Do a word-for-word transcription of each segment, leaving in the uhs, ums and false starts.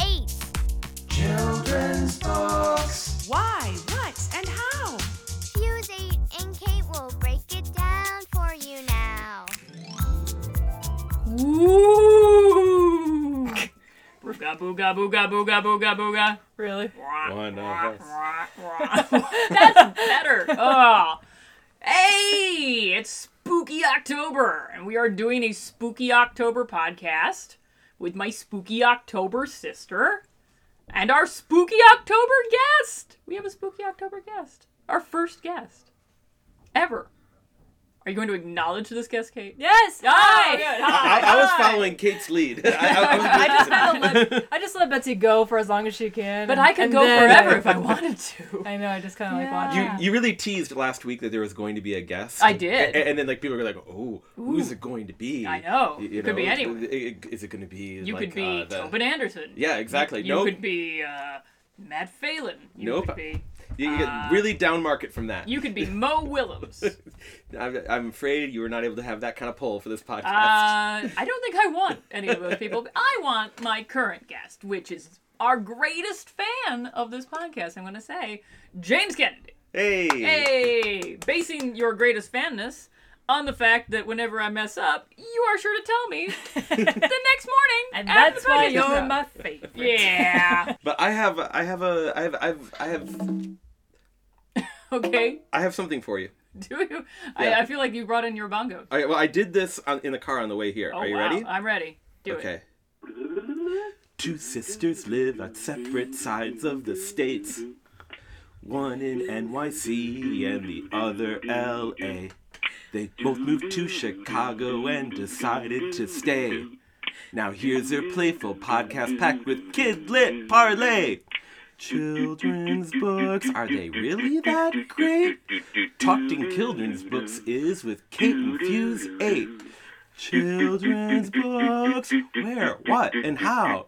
eight. Children's books. Why, what, and how? Fuse eight and Kate will break it down for you now. Ooh! Booga, booga, booga, booga, booga, booga. Really? Why not? That's better. Oh. Hey, it's Spooky October, and we are doing a Spooky October podcast with my Spooky October sister and our Spooky October guest. We have a Spooky October guest, our first guest ever. Are you going to acknowledge this guest, Kate? Yes! Hi! Oh, hi. I, I was following Kate's lead. I, I, was I, just kind of let, I just let Betsy go for as long as she can. But and, I could go then, forever if I wanted to. I know, I just kind of yeah. like watching. You, you really teased last week that there was going to be a guest. I did. And, and then like people were like, oh, who's Ooh. it going to be? I know. You, you it could know, be anyone. It, it, is it going to be You like, could be uh, the... Tobin Anderson. Yeah, exactly. You, you nope. could be uh, Matt Phelan. You nope. could be... You, you get really down market from that. You could be Mo Willems. I'm, I'm afraid you were not able to have that kind of poll for this podcast. Uh, I don't think I want any of those people. I want my current guest, which is our greatest fan of this podcast, I'm going to say, James Kennedy. Hey. Hey. Basing your greatest fanness on the fact that whenever I mess up, you are sure to tell me the next morning. And that's why you're up. My favorite. Yeah. But I have, I have a, I have, I have, I have... Okay. I have something for you. Do you? Yeah. I, I feel like you brought in your bongo. All right, well, I did this on, in the car on the way here. Oh, are you wow. ready? I'm ready. Do okay. it. Okay. Two sisters live at separate sides of the states. One in N Y C and the other L A. They both moved to Chicago and decided to stay. Now here's their playful podcast packed with Kid Lit Parlay. Children's books, are they really that great? Talking children's books is with Kate and Fuse eight. Children's books, where, what, and how?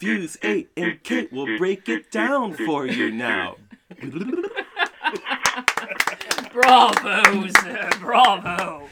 Fuse eight and Kate will break it down for you now. Bravo, sir, bravo.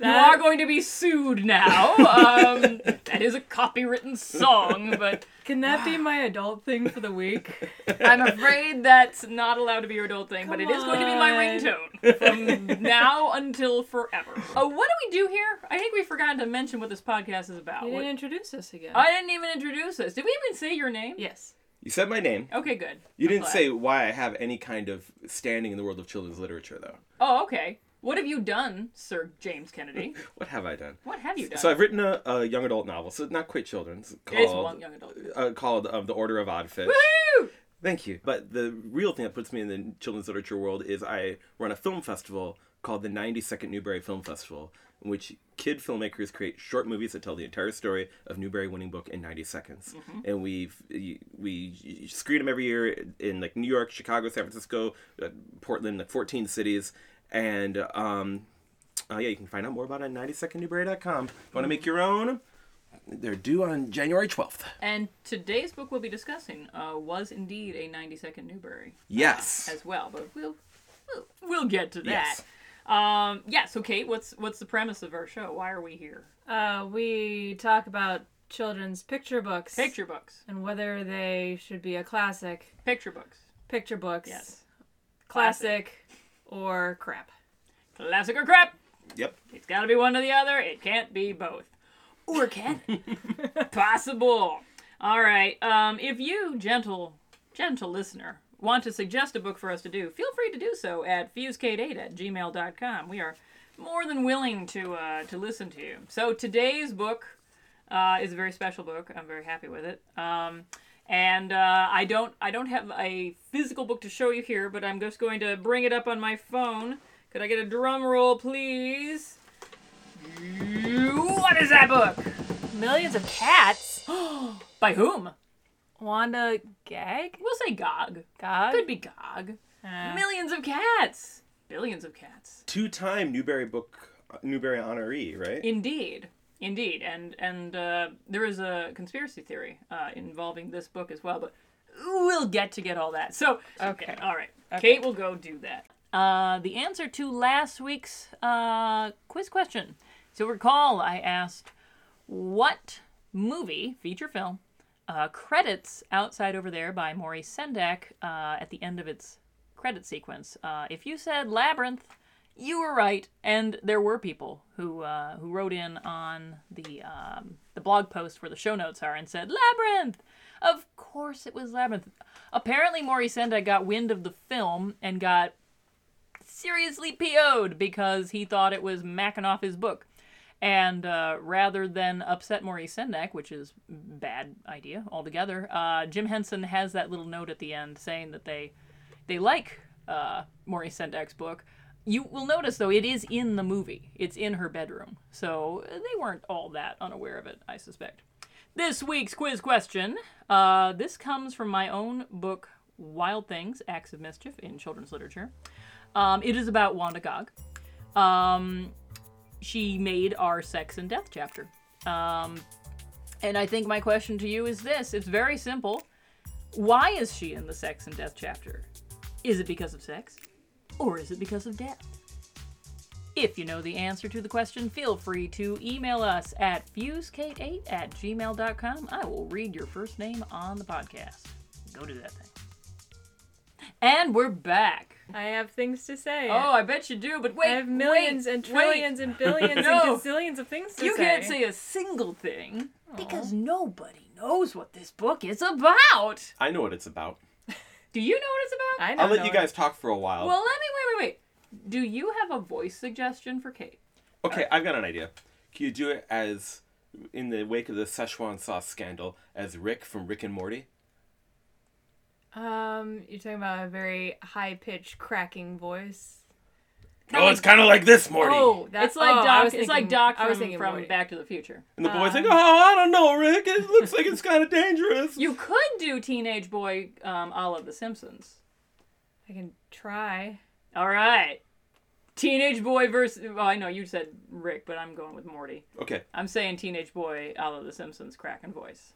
You are going to be sued now. Um, that is a copywritten song, but... Can that be my adult thing for the week? I'm afraid that's not allowed to be your adult thing, Come but it on. is going to be my ringtone from now until forever. Oh, what do we do here? I think we forgot to mention what this podcast is about. You didn't what... introduce us again. I didn't even introduce us. Did we even say your name? Yes. You said my name. Okay, good. You I'm didn't glad. say why I have any kind of standing in the world of children's literature, though. Oh, okay. What have you done, Sir James Kennedy? What have I done? What have you done? So I've written a, a young adult novel, so not quite children's. Called, it's one young adult. Uh, called uh, The Order of Oddfish. Woohoo! Thank you. But the real thing that puts me in the children's literature world is I run a film festival called the ninety second Newbery Film Festival, in which kid filmmakers create short movies that tell the entire story of Newbery winning book in ninety seconds. Mm-hmm. And we've, we screen them every year in like New York, Chicago, San Francisco, uh, Portland, like fourteen cities. And, um, uh, yeah, you can find out more about it at ninety second newbery dot com. Want to make your own? They're due on January twelfth. And today's book we'll be discussing uh, was indeed a ninety second Newbery. Yes. Uh, as well, but we'll, we'll, we'll get to that. Yes. Um, yeah, so Kate, what's, what's the premise of our show? Why are we here? Uh, we talk about children's picture books. Picture books. And whether they should be a classic. Picture books. Picture books. Yes. Classic. classic. Or crap. Classic or crap? Yep. It's got to be one or the other. It can't be both. Or can it? Possible. All right. Um, if you, gentle, gentle listener, want to suggest a book for us to do, feel free to do so at fuse kate eight at gmail dot com. We are more than willing to uh, to listen to you. So today's book uh, is a very special book. I'm very happy with it. Um, And uh, I don't I don't have a physical book to show you here, but I'm just going to bring it up on my phone. Could I get a drum roll, please? What is that book? Millions of Cats? By whom? Wanda Gag? We'll say Gog. Gog? Could be Gog. Uh, Millions of Cats. Billions of Cats. Two-time Newbery book, Newbery honoree, right? Indeed. Indeed. And and uh, there is a conspiracy theory uh, involving this book as well, but we'll get to get all that. So, okay. okay. All right. Okay. Kate will go do that. Uh, the answer to last week's uh, quiz question. So recall, I asked, what movie, feature film, uh, credits Outside Over There by Maurice Sendak uh, at the end of its credit sequence? Uh, if you said Labyrinth, you were right, and there were people who uh, who wrote in on the um, the blog post where the show notes are and said, Labyrinth! Of course it was Labyrinth. Apparently Maurice Sendak got wind of the film and got seriously P O'd because he thought it was macking off his book. And uh, rather than upset Maurice Sendak, which is bad idea altogether, uh, Jim Henson has that little note at the end saying that they they like uh, Maurice Sendak's book. You will notice, though, it is in the movie. It's in her bedroom. So they weren't all that unaware of it, I suspect. This week's quiz question. Uh, this comes from my own book, Wild Things, Acts of Mischief in Children's Literature. Um, it is about Wanda Gag. Um, she made our Sex and Death chapter. Um, and I think my question to you is this. It's very simple. Why is she in the Sex and Death chapter? Is it because of sex? Or is it because of death? If you know the answer to the question, feel free to email us at fuse kate eight at gmail dot com. I will read your first name on the podcast. Go do that thing. And we're back. I have things to say. Oh, I bet you do, but wait, I have millions wait, and trillions wait. and billions no. and gazillions of things to you say. You can't say a single thing. Aww. Because nobody knows what this book is about. I know what it's about. Do you know what it's about? I don't I'll let know you guys it. talk for a while. Well, let me, wait, wait, wait. Do you have a voice suggestion for Kate? Okay, okay, I've got an idea. Can you do it as, in the wake of the Szechuan sauce scandal, as Rick from Rick and Morty? Um, you're talking about a very high-pitched, cracking voice. Kinda oh, it's like, kind of like this, Morty. Oh, that's it's like oh, Doc. It's thinking, like Doc from, from Back to the Future. And the boy's um, like, "Oh, I don't know, Rick. It looks like it's kind of dangerous." You could do teenage boy, um, a la The Simpsons. I can try. All right, teenage boy versus. Oh, I know you said Rick, but I'm going with Morty. Okay. I'm saying teenage boy, a la The Simpsons, cracking voice.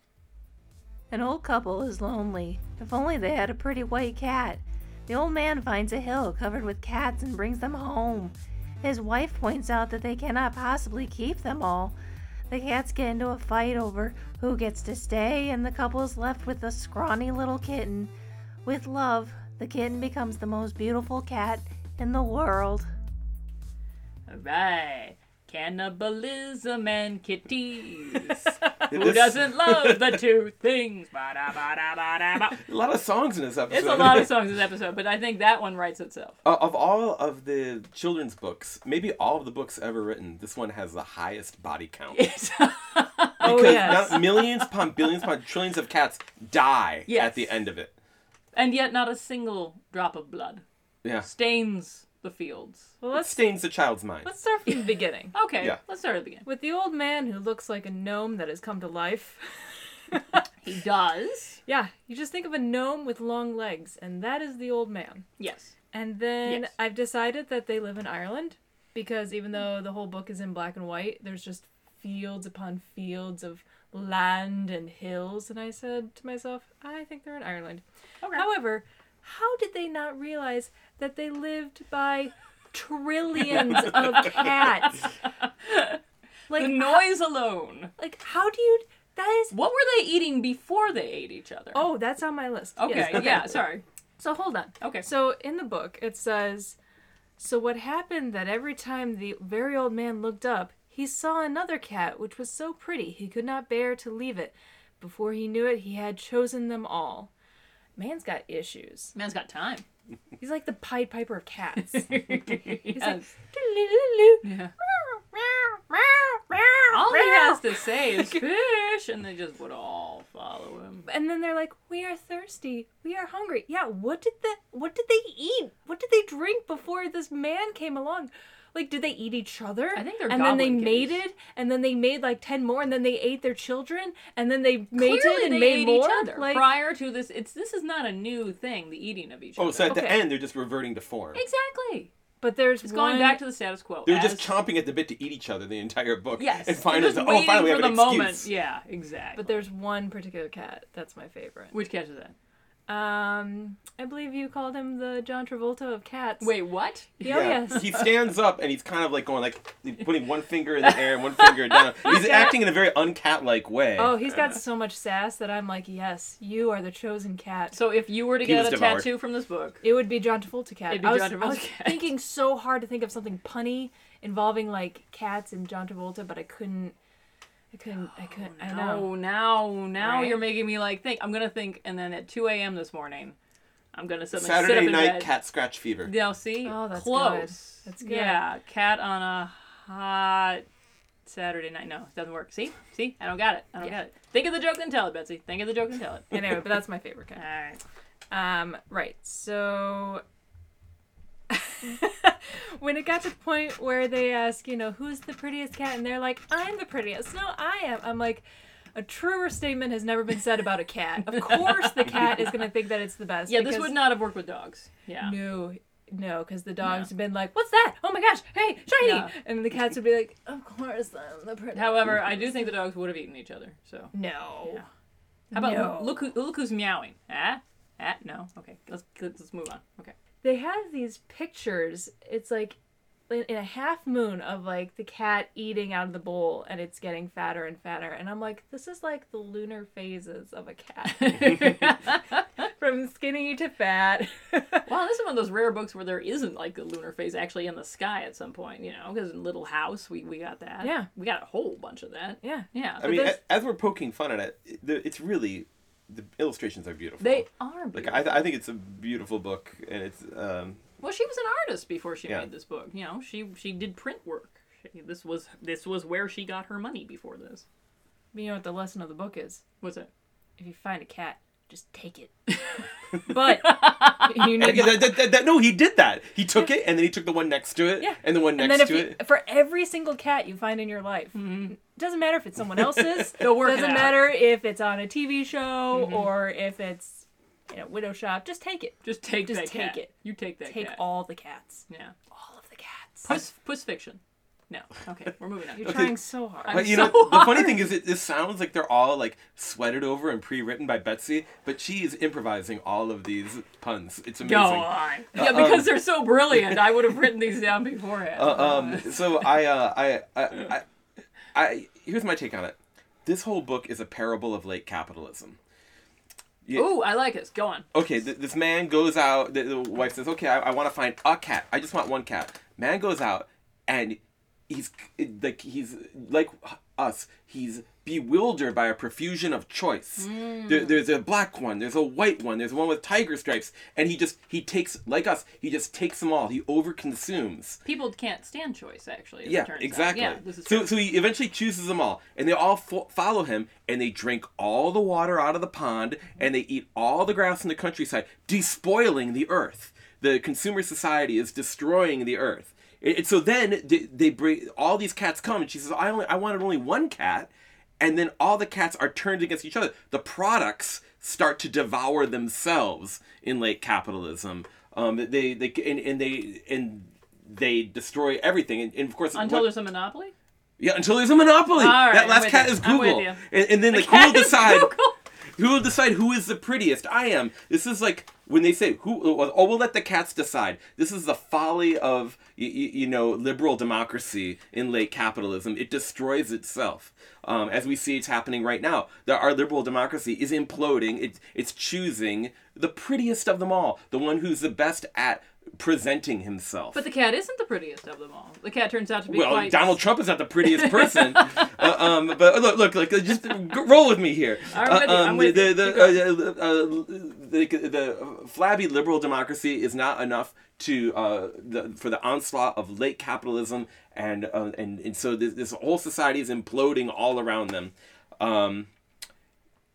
An old couple is lonely. If only they had a pretty white cat. The old man finds a hill covered with cats and brings them home. His wife points out that they cannot possibly keep them all. The cats get into a fight over who gets to stay, and the couple is left with a scrawny little kitten. With love, the kitten becomes the most beautiful cat in the world. All right. Cannibalism and kitties. Who doesn't love the two things? Ba-da-ba-da-ba-da-ba. A lot of songs in this episode. It's a lot of songs in this episode, but I think that one writes itself. Uh, of all of the children's books, maybe all of the books ever written, this one has the highest body count. Yes. Because oh, yes. Not millions upon billions upon trillions of cats die yes. at the end of it. And yet not a single drop of blood. Yeah. Stains the fields. Well, let's, it stains the child's mind. Let's start from the beginning. Okay, yeah. Let's start at the beginning. With the old man who looks like a gnome that has come to life. He does. Yeah, you just think of a gnome with long legs, and that is the old man. Yes. And then yes. I've decided that they live in Ireland, because even though the whole book is in black and white, there's just fields upon fields of land and hills, and I said to myself, I think they're in Ireland. Okay. However, how did they not realize that they lived by trillions of cats? Like, the noise how, alone. Like, how do you... That is... What were they eating before they ate each other? Oh, that's on my list. Okay, yes. Yeah, sorry. So, hold on. Okay. So, in the book, it says, so what happened that every time the very old man looked up, he saw another cat, which was so pretty, he could not bear to leave it. Before he knew it, he had chosen them all. Man's got issues. Man's got time. He's like the Pied Piper of cats. He's yes. like... Yeah. All he has to say is fish, and they just would all follow him. And then they're like, we are thirsty. We are hungry. Yeah, what did the, what did they eat? What did they drink before this man came along? Like, did they eat each other? I think they're and goblin And then they kitties. mated, and then they made, like, ten more, and then they ate their children, and then they mated Clearly and they made ate more. Each other. Like, prior to this, it's this is not a new thing, the eating of each oh, other. Oh, so at okay. the end, they're just reverting to form. Exactly. But there's It's one... going back to the status quo. They're as... just chomping at the bit to eat each other the entire book. Yes. And finally, just waiting oh, finally for we have an the excuse. Moment. Yeah, exactly. But there's one particular cat that's my favorite. Which cat is that? Um, I believe you called him the John Travolta of cats. Wait, what? Yeah, oh, yes. He stands up and he's kind of like going like, putting one finger in the air and one finger down. He's yeah. acting in a very uncat-like way. Oh, he's got so much sass that I'm like, yes, you are the chosen cat. So if you were to he get a devoured. tattoo from this book, it would be John Travolta cat. It'd be I was, John Travolta I was cat. thinking so hard to think of something punny involving like cats and John Travolta, but I couldn't. I couldn't, I couldn't, oh, I know. Now, now, now right. you're making me, like, think. I'm going to think, and then at two a.m. this morning, I'm going to suddenly Saturday sit up in night, bed. Cat scratch fever. Now, see? Oh, that's Close. good. That's good. Yeah, cat on a hot Saturday night. No, it doesn't work. See? See? I don't got it. I don't yeah. got it. Think of the joke and tell it, Betsy. Think of the joke and tell it. Anyway, but that's my favorite cat. All right. Um, right, so... when it got to the point where they ask, you know, who's the prettiest cat, and they're like, I'm the prettiest. No, I am. I'm like, a truer statement has never been said about a cat. Of course the cat is going to think that it's the best. Yeah, because... this would not have worked with dogs. Yeah. No, no, because the dogs no. have been like, what's that? Oh my gosh, hey, shiny! No. And the cats would be like, of course I'm the prettiest. However, I do think the dogs would have eaten each other, so. No. Yeah. How about, no. look, look, who, look who's meowing. Ah? Ah? No? Okay, let's let's move on. Okay. They have these pictures, it's like in a half moon of like the cat eating out of the bowl and it's getting fatter and fatter. And I'm like, this is like the lunar phases of a cat. From skinny to fat. Wow, this is one of those rare books where there isn't like a lunar phase actually in the sky at some point, you know, because in Little House we, we got that. Yeah. We got a whole bunch of that. Yeah. Yeah. I but mean, there's... as we're poking fun at it, it's really... the illustrations are beautiful. They are beautiful. Like, I, th- I think it's a beautiful book, and it's... Um... Well, she was an artist before she yeah. made this book. You know, she she did print work. She, this was this was where she got her money before this. You know what the lesson of the book is? What's it? If you find a cat, just take it. But... you need that, that, that, that, no, he did that. He took yeah. it, and then he took the one next to it, yeah. and the one next and then to you, it. For every single cat you find in your life... Mm-hmm. Doesn't matter if it's someone else's. Doesn't matter if it's on a T V show mm-hmm. or if it's, you know, Widow Shop. Just take it. Just take Just that take cat. it. You take that take cat. Take all the cats. Yeah. All of the cats. Puss, Puss Fiction. No. Okay, we're moving on. You're trying so hard. But, you so know, hard. The funny thing is, it this sounds like they're all like sweated over and pre-written by Betsy, but she is improvising all of these puns. It's amazing. Go on. Uh, yeah, because um, they're so brilliant. I would have written these down beforehand. Uh, um. So I. Uh, I. I. I I, here's my take on it. This whole book is a parable of late capitalism. Yeah. Ooh, I like it. Go on. Okay, th- this man goes out. The, the wife says, okay, I, I want to find a cat. I just want one cat. Man goes out, and he's like, he's like us. He's bewildered by a profusion of choice. Mm. There, there's a black one. There's a white one. There's one with tiger stripes. And he just, he takes, like us, he just takes them all. He overconsumes. People can't stand choice, actually, as yeah, it turns exactly. out. Yeah, exactly. So, so he eventually chooses them all. And they all fo- follow him. And they drink all the water out of the pond. And they eat all the grass in the countryside, despoiling the earth. The consumer society is destroying the earth. And so then they, they bring all these cats come, and she says, "I only I wanted only one cat," and then all the cats are turned against each other. The products start to devour themselves in late capitalism. Um, they they and, and they and they destroy everything, and, and of course until what, there's a monopoly. Yeah, until there's a monopoly. Right, that last cat you. is Google, and, and then the like, who will decide? Google. Who will decide who is the prettiest? I am. This is like when they say, "Who? Oh, we'll let the cats decide." This is the folly of you, you know liberal democracy in late capitalism. It destroys itself, um, as we see it's happening right now. The, our liberal democracy is imploding. It, it's choosing the prettiest of them all, the one who's the best at presenting himself. But the cat isn't the prettiest of them all. The cat turns out to be well, quite... Donald Trump is not the prettiest person. uh, um, but look, look, look, just roll with me here. I'm with you. The flabby liberal democracy is not enough to uh, the, for the onslaught of late capitalism, and uh, and, and so this, this whole society is imploding all around them. Um,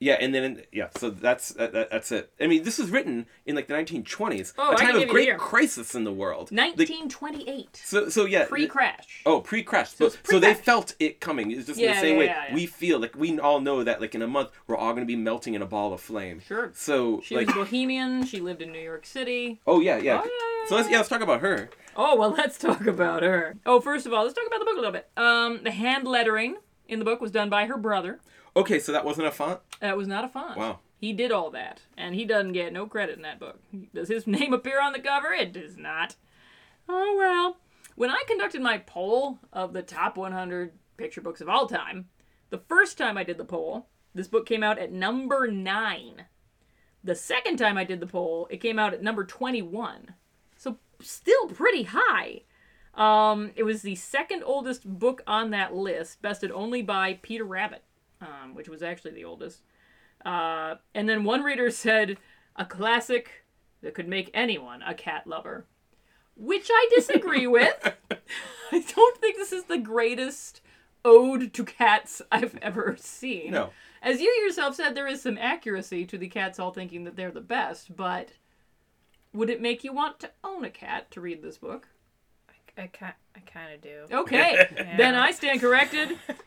Yeah, and then, yeah, so that's that, that's it. I mean, this was written in, like, the nineteen twenties. Oh, a time of great crisis in the world. nineteen twenty-eight. The, so, so yeah. Pre-crash. Oh, pre-crash. So, so, pre-crash. So they felt it coming. It's just yeah, in the same yeah, way yeah, yeah. we feel. Like, we all know that, like, in a month, we're all going to be melting in a ball of flame. Sure. So, she like, was bohemian. She lived in New York City. Oh, yeah, yeah. Oh, yeah. So, let's, yeah, let's talk about her. Oh, well, let's talk about her. Oh, first of all, let's talk about the book a little bit. Um, the hand lettering in the book was done by her brother. Okay, so that wasn't a font? That was not a font. Wow. He did all that, and he doesn't get no credit in that book. Does his name appear on the cover? It does not. Oh, well. When I conducted my poll of the top one hundred picture books of all time, the first time I did the poll, this book came out at number nine. The second time I did the poll, it came out at number twenty-one. So still pretty high. Um, it was the second oldest book on that list, bested only by Peter Rabbit. Um, which was actually the oldest. Uh, and then one reader said, a classic that could make anyone a cat lover. Which I disagree with. I don't think this is the greatest ode to cats I've ever seen. No. As you yourself said, there is some accuracy to the cats all thinking that they're the best, but would it make you want to own a cat to read this book? I kind I kind of do. Okay, yeah. Then I stand corrected. but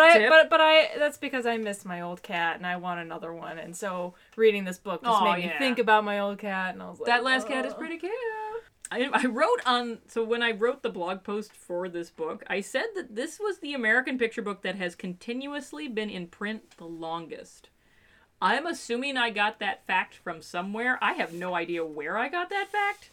I but but I that's because I miss my old cat and I want another one. And so reading this book just oh, made yeah. me think about my old cat. And I was like, that last oh. cat is pretty cute. I I wrote on so when I wrote the blog post for this book, I said that this was the American picture book that has continuously been in print the longest. I'm assuming I got that fact from somewhere. I have no idea where I got that fact.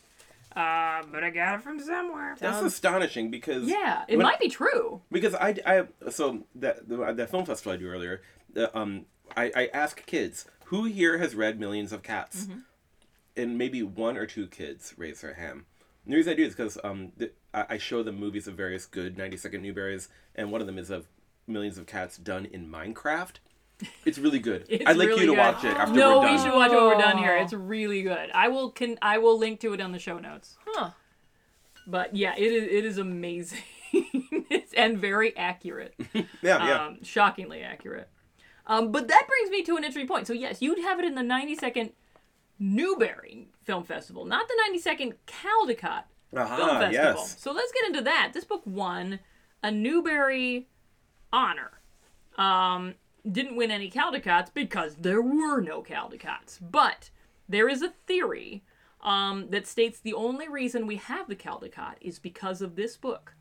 Uh, but I got it from somewhere. That's um, astonishing because... Yeah, it when, might be true. Because I, I so that the, the film festival I do earlier, uh, um, I, I ask kids, who here has read Millions of Cats? Mm-hmm. And maybe one or two kids raise their hand. And the reason I do is because um, th- I, I show them movies of various good ninety-second Newberries, and one of them is of Millions of Cats done in Minecraft. It's really good. It's I'd like really you to good. watch it after no, we're done. No, we should watch it when we're done here. It's really good. I will can I will link to it on the show notes. Huh. But yeah, it is it is amazing. It's, and very accurate. yeah, yeah. Um, shockingly accurate. Um, but that brings me to an interesting point. So yes, you'd have it in the ninety-second Newbery Film Festival, not the ninety-second Caldecott uh-huh, Film Festival. Yes. So let's get into that. This book won a Newbery honor. Um Didn't win any Caldecotts because there were no Caldecotts. But there is a theory um, that states the only reason we have the Caldecott is because of this book.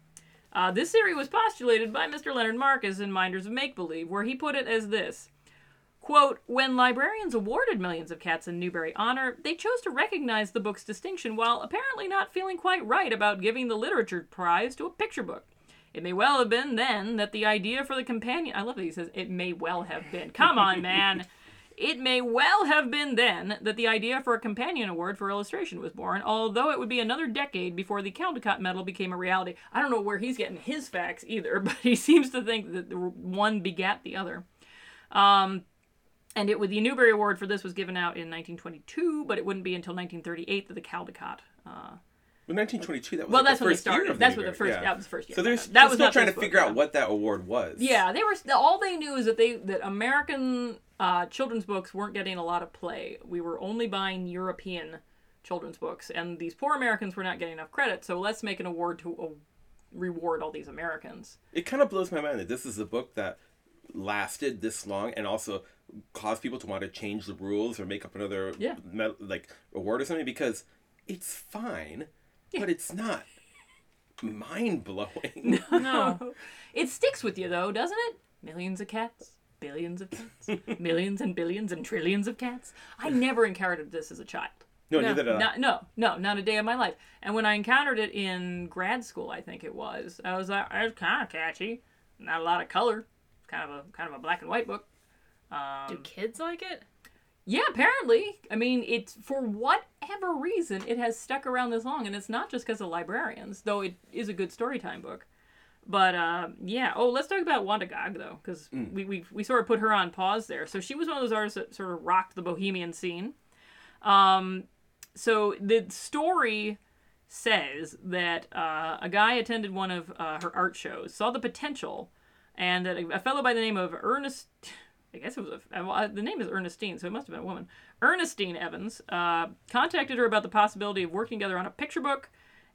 Uh, this theory was postulated by Mister Leonard Marcus in Minders of Make-Believe, where he put it as this, quote, when librarians awarded Millions of Cats in Newbery honor, they chose to recognize the book's distinction while apparently not feeling quite right about giving the literature prize to a picture book. It may well have been then that the idea for the companion... I love that he says, it may well have been. Come on, man. It may well have been then that the idea for a companion award for illustration was born, although it would be another decade before the Caldecott medal became a reality. I don't know where he's getting his facts either, but he seems to think that one begat the other. Um, and it, the Newbery Award for this was given out in nineteen twenty-two, but it wouldn't be until nineteen thirty-eight that the Caldecott... Uh, Well, nineteen twenty-two, that was well, like that's the when first they started. Year of that's the what the first, yeah. That was the first year. So they're that was still trying to figure out what that award was. Yeah, they were, all they knew is that they that American uh, children's books weren't getting a lot of play. We were only buying European children's books, and these poor Americans were not getting enough credit, so let's make an award to uh, reward all these Americans. It kind of blows my mind that this is a book that lasted this long and also caused people to want to change the rules or make up another yeah. med- like award or something, because it's fine. But it's not mind-blowing. No. It sticks with you, though, doesn't it? Millions of cats, billions of cats, millions and billions and trillions of cats. I never encountered this as a child. No, no neither did I. Not, no, no, not a day of my life. And when I encountered it in grad school, I think it was, I was like, it's kind of catchy. Not a lot of color. It's kind of a, kind of a black and white book. Um, Do kids like it? Yeah, apparently. I mean, it's for whatever reason, it has stuck around this long, and it's not just because of librarians, though it is a good storytime book. But, uh, yeah. Oh, let's talk about Wanda Gag, though, because mm. we, we we sort of put her on pause there. So she was one of those artists that sort of rocked the bohemian scene. Um, so the story says that uh, a guy attended one of uh, her art shows, saw the potential, and that a fellow by the name of Ernest... I guess it was a, well, the name is Ernestine, so it must have been a woman. Ernestine Evans uh, contacted her about the possibility of working together on a picture book,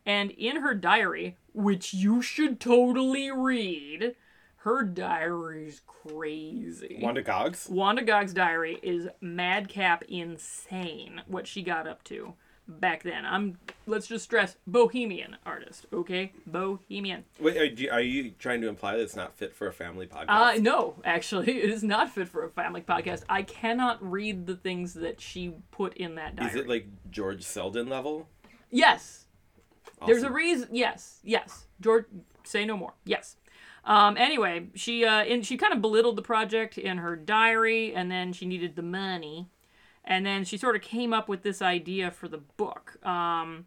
and in her diary, which you should totally read, her diary's crazy. Wanda Gag's? Wanda Gag's diary is madcap insane, what she got up to back then. I'm, let's just stress, bohemian artist, okay? Bohemian. Wait, are you, are you trying to imply that it's not fit for a family podcast? Uh, no, actually, it is not fit for a family podcast. I cannot read the things that she put in that diary. Is it like George Selden level? Yes. Awesome. There's a reason. Yes, yes. George, say no more. Yes. Um, anyway, she uh, and she kind of belittled the project in her diary, and then she needed the money. And then she sort of came up with this idea for the book. Um,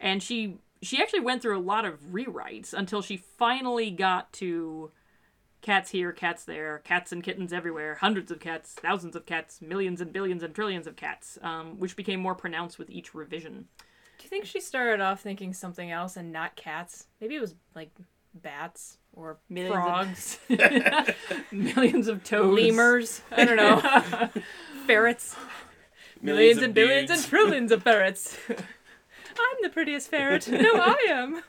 and she she actually went through a lot of rewrites until she finally got to Cats Here, Cats There, Cats and Kittens Everywhere, Hundreds of Cats, Thousands of Cats, Millions and Billions and Trillions of Cats, um, which became more pronounced with each revision. Do you think she started off thinking something else and not cats? Maybe it was, like, bats or millions frogs. Of... Millions of toads. Lemurs. I don't know. Ferrets. Millions, millions and billions and trillions of ferrets. I'm the prettiest ferret. No, I am.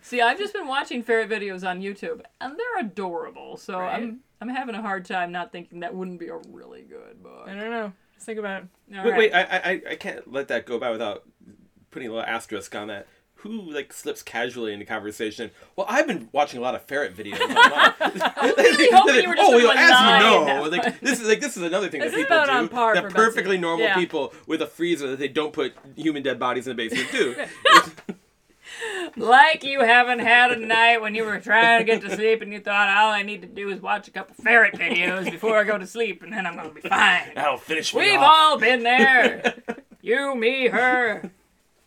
See, I've just been watching ferret videos on YouTube, and they're adorable. So right? I'm I'm having a hard time not thinking that wouldn't be a really good book. I don't know. Just think about it. All wait, right. wait. I, I I can't let that go by without putting a little asterisk on that. Who, like, slips casually into conversation? Well, I've been watching a lot of ferret videos online. I was really hoping you were just oh, well, as you know, like, this is like this is another thing this that people do. That perfectly normal yeah. people with a freezer that they don't put human dead bodies in the basement do. Like you haven't had a night when you were trying to get to sleep and you thought, all I need to do is watch a couple ferret videos before I go to sleep and then I'm going to be fine. That'll finish me We've off. all been there. You, me, her,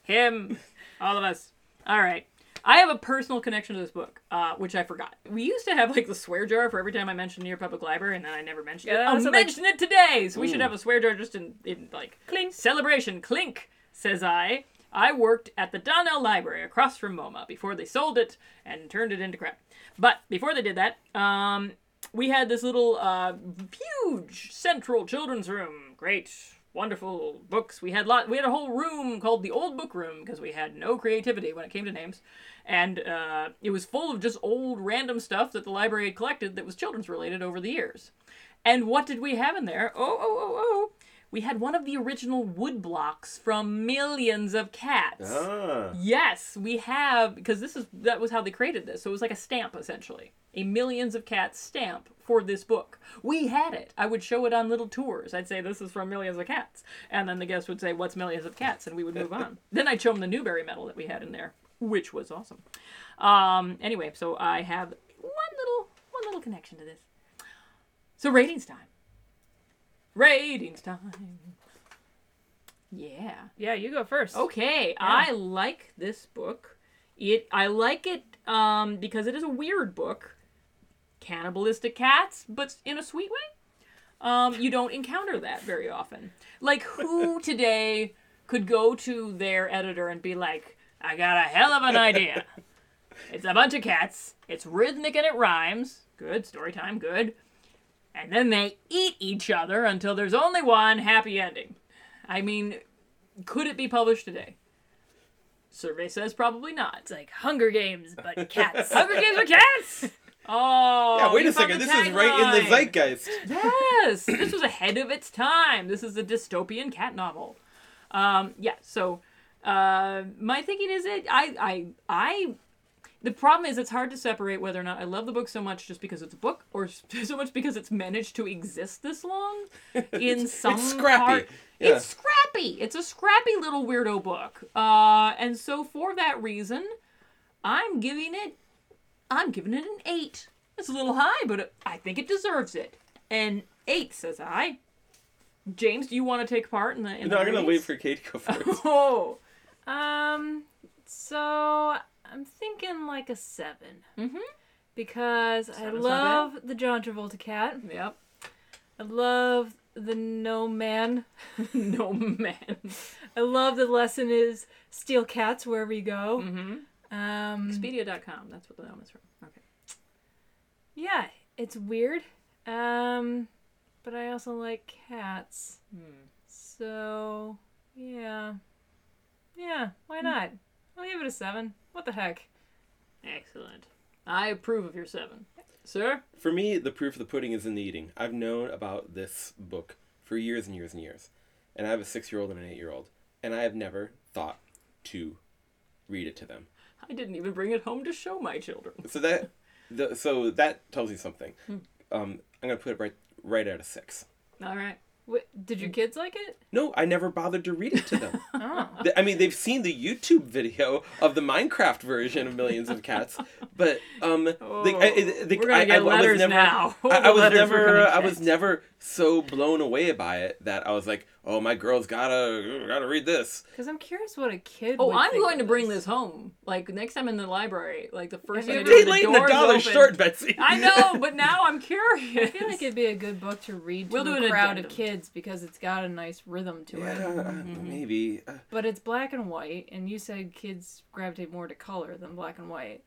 him. All of us. All right. I have a personal connection to this book, uh, which I forgot. We used to have, like, the swear jar for every time I mentioned New York Public Library, and then I never mentioned yeah, it. I'll mention like... it today! So we mm. should have a swear jar just in, in like, clink. Celebration. Clink, says I. I worked at the Donnell Library across from MoMA before they sold it and turned it into crap. But before they did that, um, we had this little uh, huge central children's room. Great. Wonderful books. We had lot. We had a whole room called the Old Book Room because we had no creativity when it came to names, and uh, it was full of just old random stuff that the library had collected that was children's related over the years. And what did we have in there? Oh oh oh oh! We had one of the original wood blocks from Millions of Cats. Ah. Yes, we have because this is that was how they created this. So it was like a stamp essentially, a Millions of Cats stamp. For this book. We had it. I would show it on little tours. I'd say, this is from Millions of Cats. And then the guest would say, what's Millions of Cats? And we would move on. Then I'd show them the Newbery medal that we had in there, which was awesome. Um, anyway, so I have one little, one little connection to this. So ratings time. Ratings time. Yeah. Yeah, you go first. Okay. Yeah. I like this book. It. I like it um, because it is a weird book. Cannibalistic cats, but in a sweet way. Um, you don't encounter that very often. Like, who today could go to their editor and be like, I got a hell of an idea. It's a bunch of cats. It's rhythmic and it rhymes. Good. Story time. Good. And then they eat each other until there's only one happy ending. I mean, could it be published today? Survey says probably not. It's like Hunger Games, but cats. Hunger Games with cats! Oh, yeah, wait a second. This is right in the zeitgeist. Yes. This was ahead of its time. This is a dystopian cat novel. Um, yeah, so uh, my thinking is it I I I the problem is it's hard to separate whether or not I love the book so much just because it's a book or so much because it's managed to exist this long in some it's scrappy. Part. Yeah. It's scrappy. It's a scrappy little weirdo book. Uh, and so for that reason, I'm giving it I'm giving it an eight. It's a little high, but I think it deserves it. An eight, says I. James, do you want to take part in the? In no, the I'm going to wait for Kate to go first. Oh, um, so I'm thinking like a seven. Mm-hmm. Because I love the John Travolta cat. Yep. I love the no man. No man. I love the lesson is steal cats wherever you go. Mm-hmm. Um, Expedia dot com, that's what the name is from. Okay. Yeah, it's weird. Um, but I also like cats. Hmm. So, yeah. Yeah, why not? I'll give it a seven. What the heck? Excellent. I approve of your seven. Sir? For me, the proof of the pudding is in the eating. I've known about this book for years and years and years. And I have a six-year-old and an eight-year-old. And I have never thought to read it to them. I didn't even bring it home to show my children. So that the, so that tells you something. Hmm. Um, I'm going to put it right, right out of six. All right. Wait, did your kids like it? No, I never bothered to read it to them. Oh. I mean, they've seen the YouTube video of the Minecraft version of Millions of Cats, but um, oh, they, I, they, we're gonna I, get I, letters I was never, now. I, I was never, I was never so blown away by it that I was like, "Oh, my girl's gotta gotta read this." Because I'm curious what a kid. Oh, would I'm think going to bring this. this home. Like next time in the library, like the first time. You're late in the dollar short, Betsy. I know, but now I'm curious. I feel like it'd be a good book to read to we'll a crowd of kids. Because it's got a nice rhythm to yeah, it. Mm-hmm. Maybe. Uh, but it's black and white, and you said kids gravitate more to color than black and white.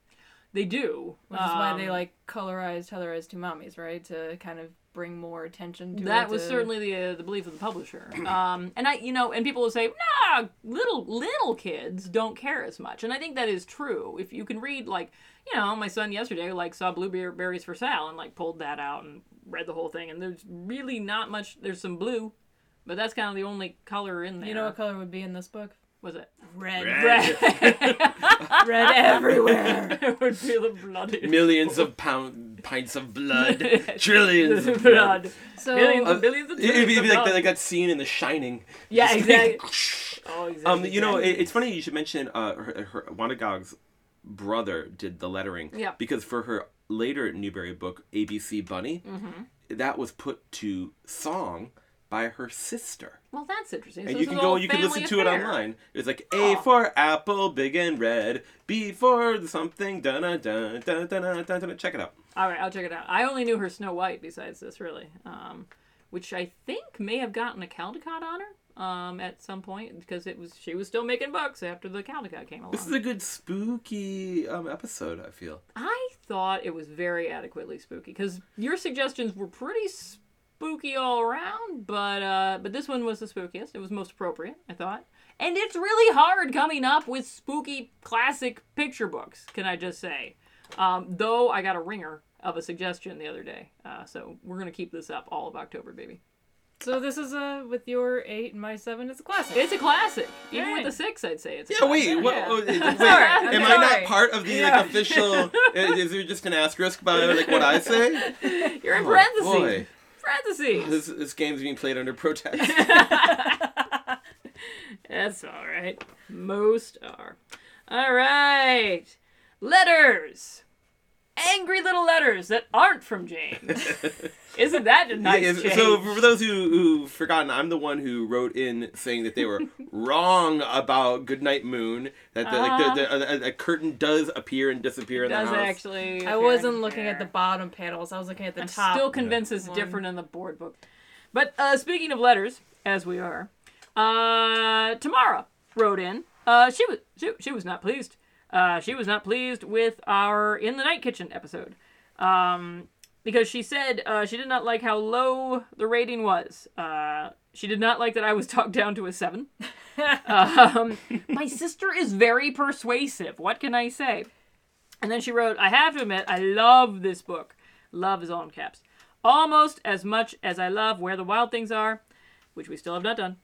They do. Which um, is why they like colorized Heatherized Two Mommies, right? To kind of bring more attention to that it. That was to... certainly the uh, the belief of the publisher. Um, and I, you know, and people will say, nah, little, little kids don't care as much. And I think that is true. If you can read, like, you know, my son yesterday, like, saw Blueberries for Sal and, like, pulled that out and read the whole thing, and there's really not much. There's some blue, but that's kind of the only color in there. You know what color would be in this book? Was it red? Red, red, red everywhere. It would be the blood. Millions of pound pints of blood, trillions of blood. So millions of billions of. It'd be like, like that scene in The Shining. Yeah, exactly. Oh, exactly. Um, you know, it, it's funny you should mention. Uh, her, her Wanda Gag's brother did the lettering. Yeah. Because for her later Newbery book, A B C Bunny, mm-hmm. that was put to song by her sister. Well, that's interesting. And so you can go, you can listen affair. to it online. It's like oh. A for apple, big and red. B for something. Dun dun dun dun dun dun dun. Check it out. All right, I'll check it out. I only knew her Snow White. Besides this, really, um, which I think may have gotten a Caldecott honor. Um, at some point, because it was she was still making books after the Caldecott came along. This is a good spooky um, episode, I feel. I thought it was very adequately spooky, because your suggestions were pretty spooky all around, but uh, but this one was the spookiest. It was most appropriate, I thought. And it's really hard coming up with spooky classic picture books, can I just say. Um, though I got a ringer of a suggestion the other day, uh, so we're going to keep this up all of October, baby. So this is a, with your eight and my seven, it's a classic. It's a classic. Even right. with a six, I'd say it's a yeah, classic. Wait, what, yeah, wait, wait. Am I not part of the yeah. like, official, is there just an asterisk by like what I say? You're in oh, parentheses. Boy. Parentheses. This, this game's being played under protest. That's all right. Most are. All right. Letters. Angry little letters that aren't from James. Isn't that a nice yeah, change? So for those who, who've forgotten, I'm the one who wrote in saying that they were wrong about Goodnight Moon, that the, uh, like the, the, a, a curtain does appear and disappear in the house. It does actually. I wasn't looking at the bottom panels. I was looking at the I'm top. I'm still convinced yeah. it's different in the board book. But uh, speaking of letters, as we are, uh, Tamara wrote in. Uh, she was she, she was not pleased. Uh, she was not pleased with our In the Night Kitchen episode. Um, because she said uh, she did not like how low the rating was. Uh, she did not like that I was talked down to a seven. um, my sister is very persuasive. What can I say? And then she wrote, I have to admit, I love this book. Love is all in caps. Almost as much as I love Where the Wild Things Are, which we still have not done.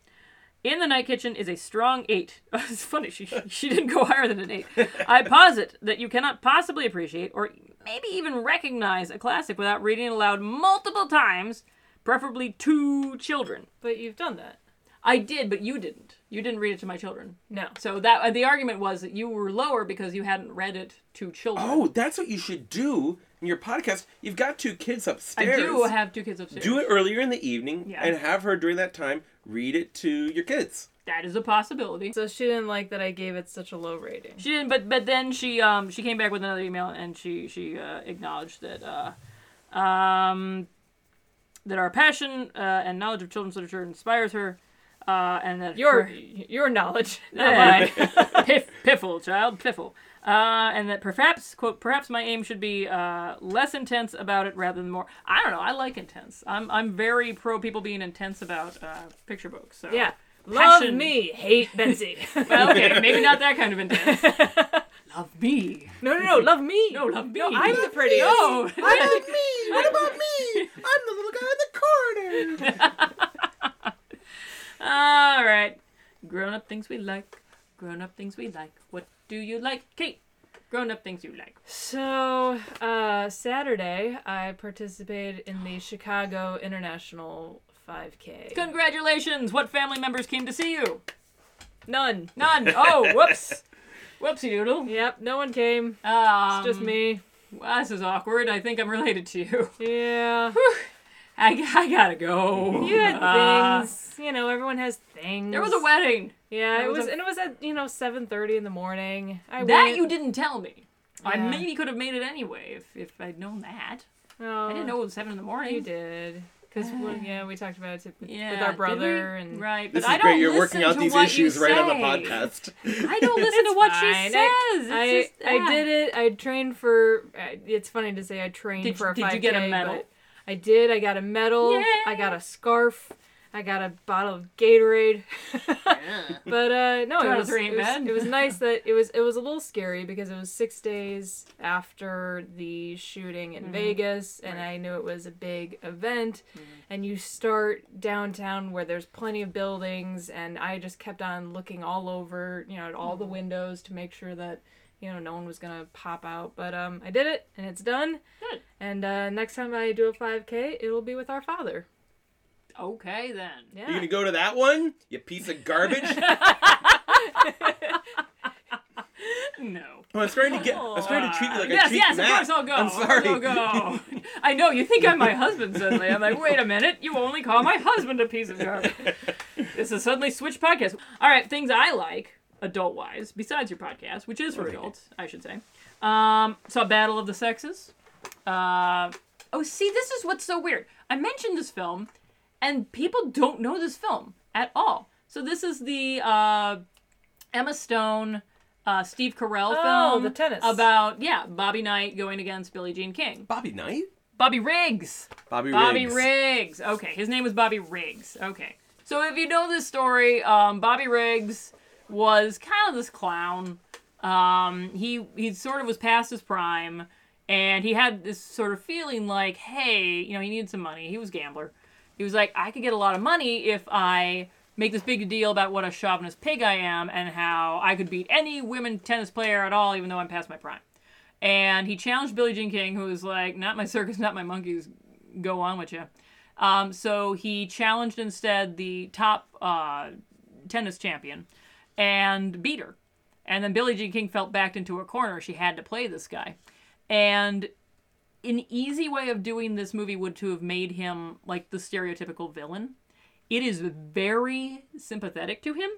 In the Night Kitchen is a strong eight. It's funny, she she didn't go higher than an eight. I posit that you cannot possibly appreciate or maybe even recognize a classic without reading it aloud multiple times, preferably to children. But you've done that. I did, but you didn't. You didn't read it to my children. No. So that uh, the argument was that you were lower because you hadn't read it to children. Oh, that's what you should do in your podcast. You've got two kids upstairs. I do have two kids upstairs. Do it earlier in the evening yeah. and have her during that time read it to your kids. That is a possibility. So she didn't like that I gave it such a low rating. She didn't, but but then she um she came back with another email and she she uh, acknowledged that uh um that our passion uh, and knowledge of children's literature inspires her. Uh, and that your your knowledge, not mine. Piff, piffle, child, piffle. Uh, and that perhaps, quote, perhaps my aim should be uh, less intense about it rather than more. I don't know. I like intense. I'm I'm very pro people being intense about uh, picture books. So. Yeah. Passion. Love me, hate Betsy. Well, okay, maybe not that kind of intense. Love me. No, no, no, love me. No, love me. No, I'm love the prettiest. No. I like me. What about me? I'm the little guy in the corner. All right. Grown-up things we like. Grown-up things we like. What do you like, Kate? Grown-up things you like. So, uh, Saturday, I participated in the Chicago International five K. Congratulations! What family members came to see you? None. None. Oh, whoops. Whoopsie doodle. Yep, no one came. Um, it's just me. Well, this is awkward. I think I'm related to you. Yeah. Whew. I, I gotta go. You had uh, things. You know, everyone has things. There was a wedding. Yeah, there it was, was a... and it was at, you know, seven thirty in the morning. I that went... you didn't tell me. Yeah. I maybe could have made it anyway if, if I'd known that. Oh, I didn't know it was seven in the morning. You did. Because, well, yeah, we talked about it to, yeah, with our brother. And right. But this is I don't great. You're working out these issues right on the podcast. I don't listen to what fine. she says. I, it's I, just I did it. I trained for, it's funny to say I trained did, for a did five K. Did you get a medal? I did. I got a medal. Yay! I got a scarf. I got a bottle of Gatorade. Yeah. But, uh, no, it was, it, was, it was nice that it was, it was a little scary because it was six days after the shooting in mm-hmm. Vegas, and right. I knew it was a big event, mm-hmm. and you start downtown where there's plenty of buildings, and I just kept on looking all over, you know, at all mm-hmm. the windows to make sure that, you know, no one was gonna pop out. But um, I did it, and it's done. Good. And uh, next time I do a five K, it'll be with our father. Okay, then. Yeah. You're going to go to that one? You piece of garbage? No. Well, I'm starting to, get, I'm starting to treat you like yes, I treat Yes, yes, of course I'll go. I'm sorry. I'll go. I know, you think I'm my husband suddenly. I'm like, wait a minute, you only call my husband a piece of garbage. This is suddenly switched podcast. All right, things I like, adult-wise, besides your podcast, which is for okay. adults, I should say. Um, saw Battle of the Sexes. Uh, oh, see, this is what's so weird. I mentioned this film... and people don't know this film at all. So this is the uh, Emma Stone, uh, Steve Carell oh, film. The tennis. About, yeah, Bobby Knight going against Billie Jean King. Bobby Knight? Bobby Riggs. Bobby, Bobby Riggs. Bobby Riggs. Okay, his name was Bobby Riggs. Okay. So if you know this story, um, Bobby Riggs was kind of this clown. Um, he, he sort of was past his prime, and he had this sort of feeling like, hey, you know, he needed some money. He was a gambler. He was like, I could get a lot of money if I make this big deal about what a chauvinist pig I am and how I could beat any women tennis player at all, even though I'm past my prime. And he challenged Billie Jean King, who was like, not my circus, not my monkeys, go on with you. Um, so he challenged instead the top uh, tennis champion and beat her. And then Billie Jean King felt backed into a corner. She had to play this guy. And... an easy way of doing this movie would to have made him, like, the stereotypical villain. It is very sympathetic to him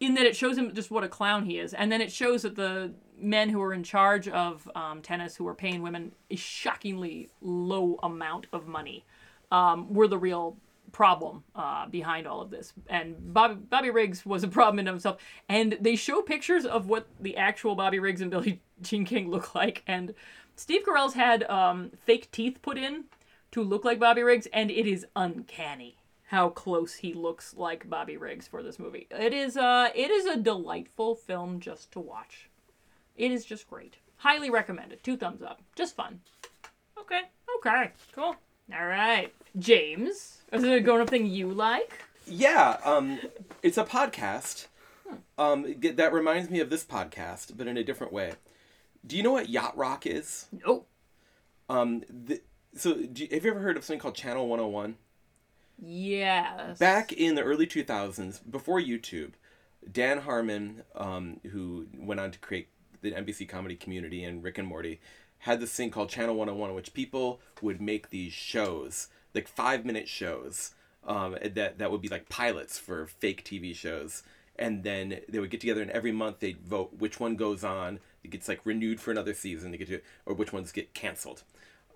in that it shows him just what a clown he is. And then it shows that the men who are in charge of um, tennis, who are paying women a shockingly low amount of money, um, were the real problem uh, behind all of this. And Bobby, Bobby Riggs was a problem in himself. And they show pictures of what the actual Bobby Riggs and Billie Jean King look like, and... Steve Carell's had um, fake teeth put in to look like Bobby Riggs, and it is uncanny how close he looks like Bobby Riggs for this movie. It is uh, it is a delightful film just to watch. It is just great. Highly recommended. Two thumbs up. Just fun. Okay. Okay. Cool. All right. James, is it a grown-up thing you like? Yeah. Um, it's a podcast. Hmm. Um, that reminds me of this podcast, but in a different way. Do you know what Yacht Rock is? Nope. Um, the, so, do, have you ever heard of something called Channel one oh one? Yes. Back in the early two thousands, before YouTube, Dan Harmon, um, who went on to create the N B C comedy Community and Rick and Morty, had this thing called Channel one oh one, in which people would make these shows, like five-minute shows, um, that, that would be like pilots for fake T V shows. And then they would get together, and every month they'd vote which one goes on, it gets like renewed for another season, they get to, or which ones get canceled,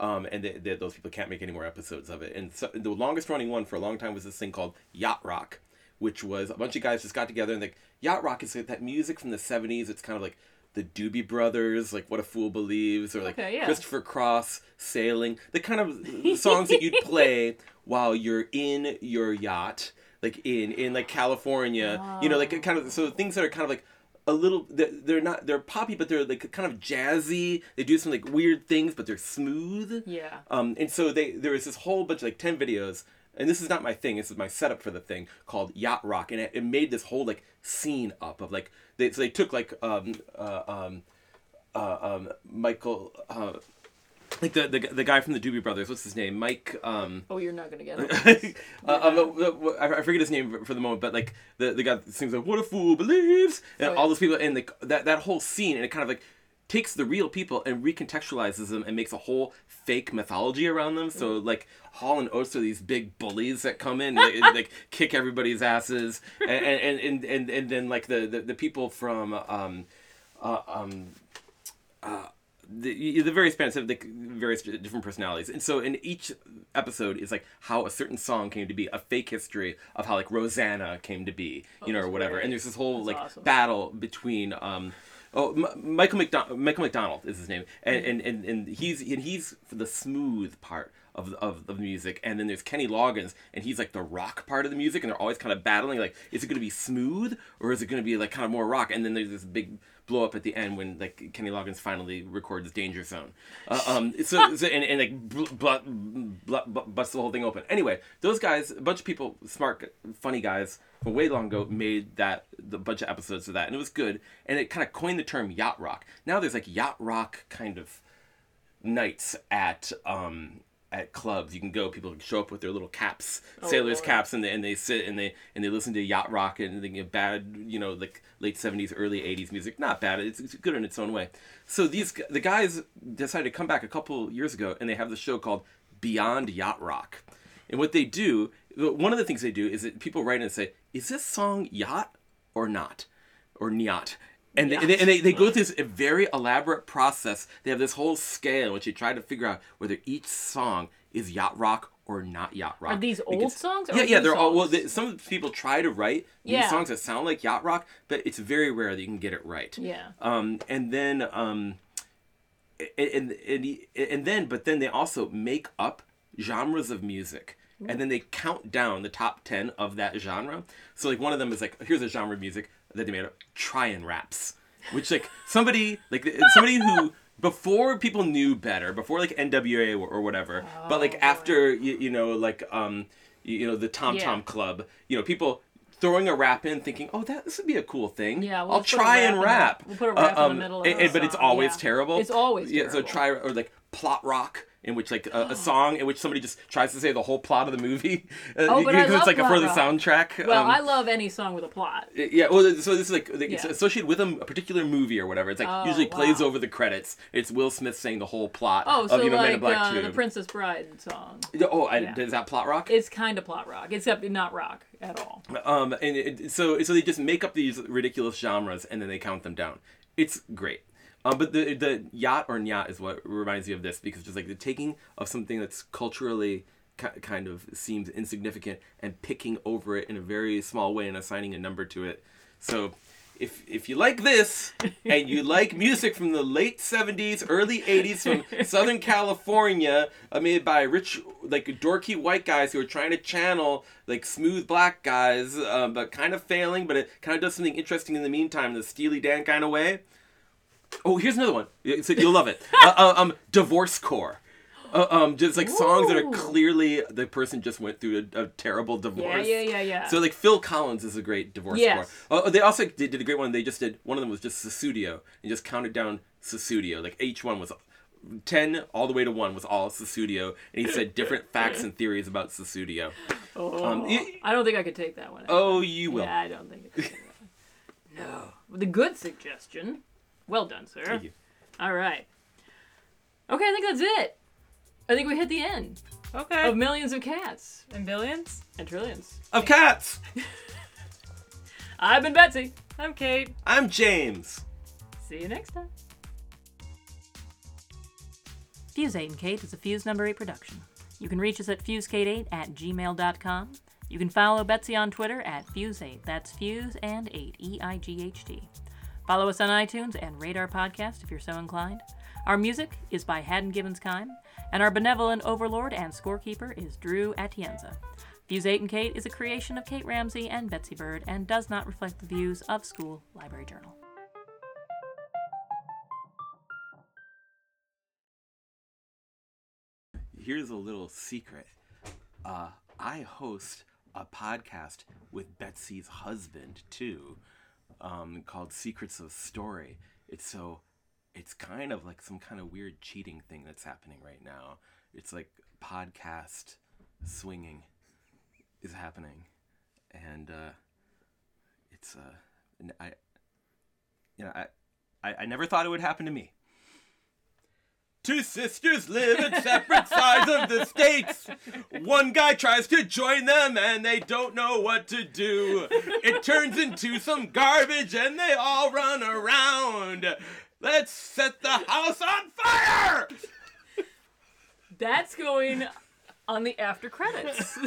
um, and they, they, those people can't make any more episodes of it. And so the longest running one for a long time was this thing called Yacht Rock, which was a bunch of guys just got together and like Yacht Rock is like that music from the seventies. It's kind of like the Doobie Brothers, like What a Fool Believes, or like okay, yeah. Christopher Cross, Sailing. The kind of songs that you'd play while you're in your yacht, like in, in like California, oh. you know, like kind of, so things that are kind of like a little, they're not, they're poppy, but they're like kind of jazzy. They do some like weird things, but they're smooth. Yeah. Um, and so they, there was this whole bunch of like ten videos. And this is not my thing. This is my setup for the thing called Yacht Rock, and it, it made this whole like scene up of like they so they took like um uh, um uh, um Michael uh, like the, the the guy from the Doobie Brothers. What's his name? Mike. Um, oh, you're not gonna get it. uh, yeah. I, I forget his name for the moment, but like the the guy sings like "What a Fool Believes," and oh, yeah. all those people, and like that that whole scene, and it kind of like. Takes the real people and recontextualizes them and makes a whole fake mythology around them. So, like, Hall and Oates are these big bullies that come in and, and like, kick everybody's asses. And and, and, and, and then, like, the, the, the people from um, uh, um, uh, the, the various bands have the various different personalities. And so, in each episode is, like, how a certain song came to be, a fake history of how, like, Rosanna came to be, you oh, know, or whatever. Great. And there's this whole, that's like, awesome. Battle between... Um, Oh, M- Michael McDonald. Michael McDonald is his name, and and, and, and he's and he's for the smooth part of of the music, and then there's Kenny Loggins, and he's like the rock part of the music, and they're always kind of battling. Like, is it going to be smooth or is it going to be like kind of more rock? And then there's this big blow up at the end when like Kenny Loggins finally records "Danger Zone," uh, um, so, so and and like bl- bl- bl- bl- busts the whole thing open. Anyway, those guys, a bunch of people, smart, funny guys. Way long ago, made that the bunch of episodes of that, and it was good, and it kind of coined the term yacht rock. Now there's like yacht rock kind of nights at um, at clubs. You can go, people show up with their little caps, oh, sailors' Lord. caps, and they and they sit and they and they listen to yacht rock and they get bad, you know, like late seventies, early eighties music. Not bad. It's, it's good in its own way. So these the guys decided to come back a couple years ago, and they have the show called Beyond Yacht Rock, and what they do. One of the things they do is that people write in and say, is this song yacht or not? Or nyat? And, they, and, they, and they, they go through this very elaborate process. They have this whole scale in which they try to figure out whether each song is yacht rock or not yacht rock. Are these old because, songs? Or yeah, yeah. They're songs? all well. They, some people try to write yeah. these songs that sound like yacht rock, but it's very rare that you can get it right. Yeah. Um, and then, um, and, and and and then, but then they also make up genres of music. And then they count down the top ten of that genre. So, like, one of them is, like, here's a genre of music that they made up, try-and raps. Which, like, somebody, like, somebody who, before people knew better, before, like, N W A or, or whatever, oh, but, like, boy. after, you, you know, like, um, you, you know, the Tom Tom yeah. Club, you know, people... throwing a rap in, thinking, "Oh, that this would be a cool thing. Yeah, we'll I'll try and rap." We'll put a rap uh, um, in the middle of it, it, but it's always yeah. terrible. It's always yeah. terrible. So try or like plot rock, in which like a, a song in which somebody just tries to say the whole plot of the movie. Uh, oh, but I love it's like plot for the soundtrack. Well, um, I love any song with a plot. Yeah. Well, so this is like it's yeah. associated with a, a particular movie or whatever. It's like oh, usually wow. plays over the credits. It's Will Smith saying the whole plot. Oh, so of, you know, like Men in Black uh, two. The Princess Bride song. Oh, I, yeah. is that plot rock? It's kind of plot rock, except not rock. At all. Um, and it, so so they just make up these ridiculous genres and then they count them down. It's great. Um, but the the yacht or nyat is what reminds me of this, because just like the taking of something that's culturally ca- kind of seems insignificant and picking over it in a very small way and assigning a number to it. So if if you like this and you like music from the late seventies, early eighties from Southern California, made by rich, like dorky white guys who are trying to channel like smooth black guys, uh, but kind of failing, but it kind of does something interesting in the meantime, the Steely Dan kind of way. Oh, here's another one. So you'll love it. Uh, um, Divorce Core. Uh, um, just like songs Ooh. that are clearly the person just went through a, a terrible divorce. Yeah, yeah, yeah, yeah. So like Phil Collins is a great divorce yes. score. Oh, they also did, did a great one. They just did one of them was just Susudio and just counted down Susudio. Like each one was ten all the way to one was all Susudio, and he said different facts and theories about Susudio. Oh, um, it, I don't think I could take that one. Actually. Oh, you will. Yeah, I don't think I could take that one. No, well, the good suggestion. Well done, sir. Thank you. All right. Okay, I think that's it. I think we hit the end. Okay. Of Millions of Cats. And billions. And trillions. Of cats! I've been Betsy. I'm Kate. I'm James. See you next time. Fuse eight and Kate is a Fuse Number eight production. You can reach us at FuseKate eight at gmail dot com. You can follow Betsy on Twitter at Fuse eight. That's Fuse and eight, E I G H T. Follow us on iTunes and rate our podcast if you're so inclined. Our music is by Haddon Gibbons Kime, and our benevolent overlord and scorekeeper is Drew Atienza. Fuse eight and Kate is a creation of Kate Ramsey and Betsy Bird and does not reflect the views of School Library Journal. Here's a little secret. Uh, I host a podcast with Betsy's husband, too, um, called Secrets of Story. It's so... It's kind of like some kind of weird cheating thing that's happening right now. It's like podcast swinging is happening, and uh, it's uh, I, you know, I, I, I never thought it would happen to me. Two sisters live at separate sides of the states. One guy tries to join them and they don't know what to do. It turns into some garbage and they all run around. Let's set the house on fire! That's going on the after credits.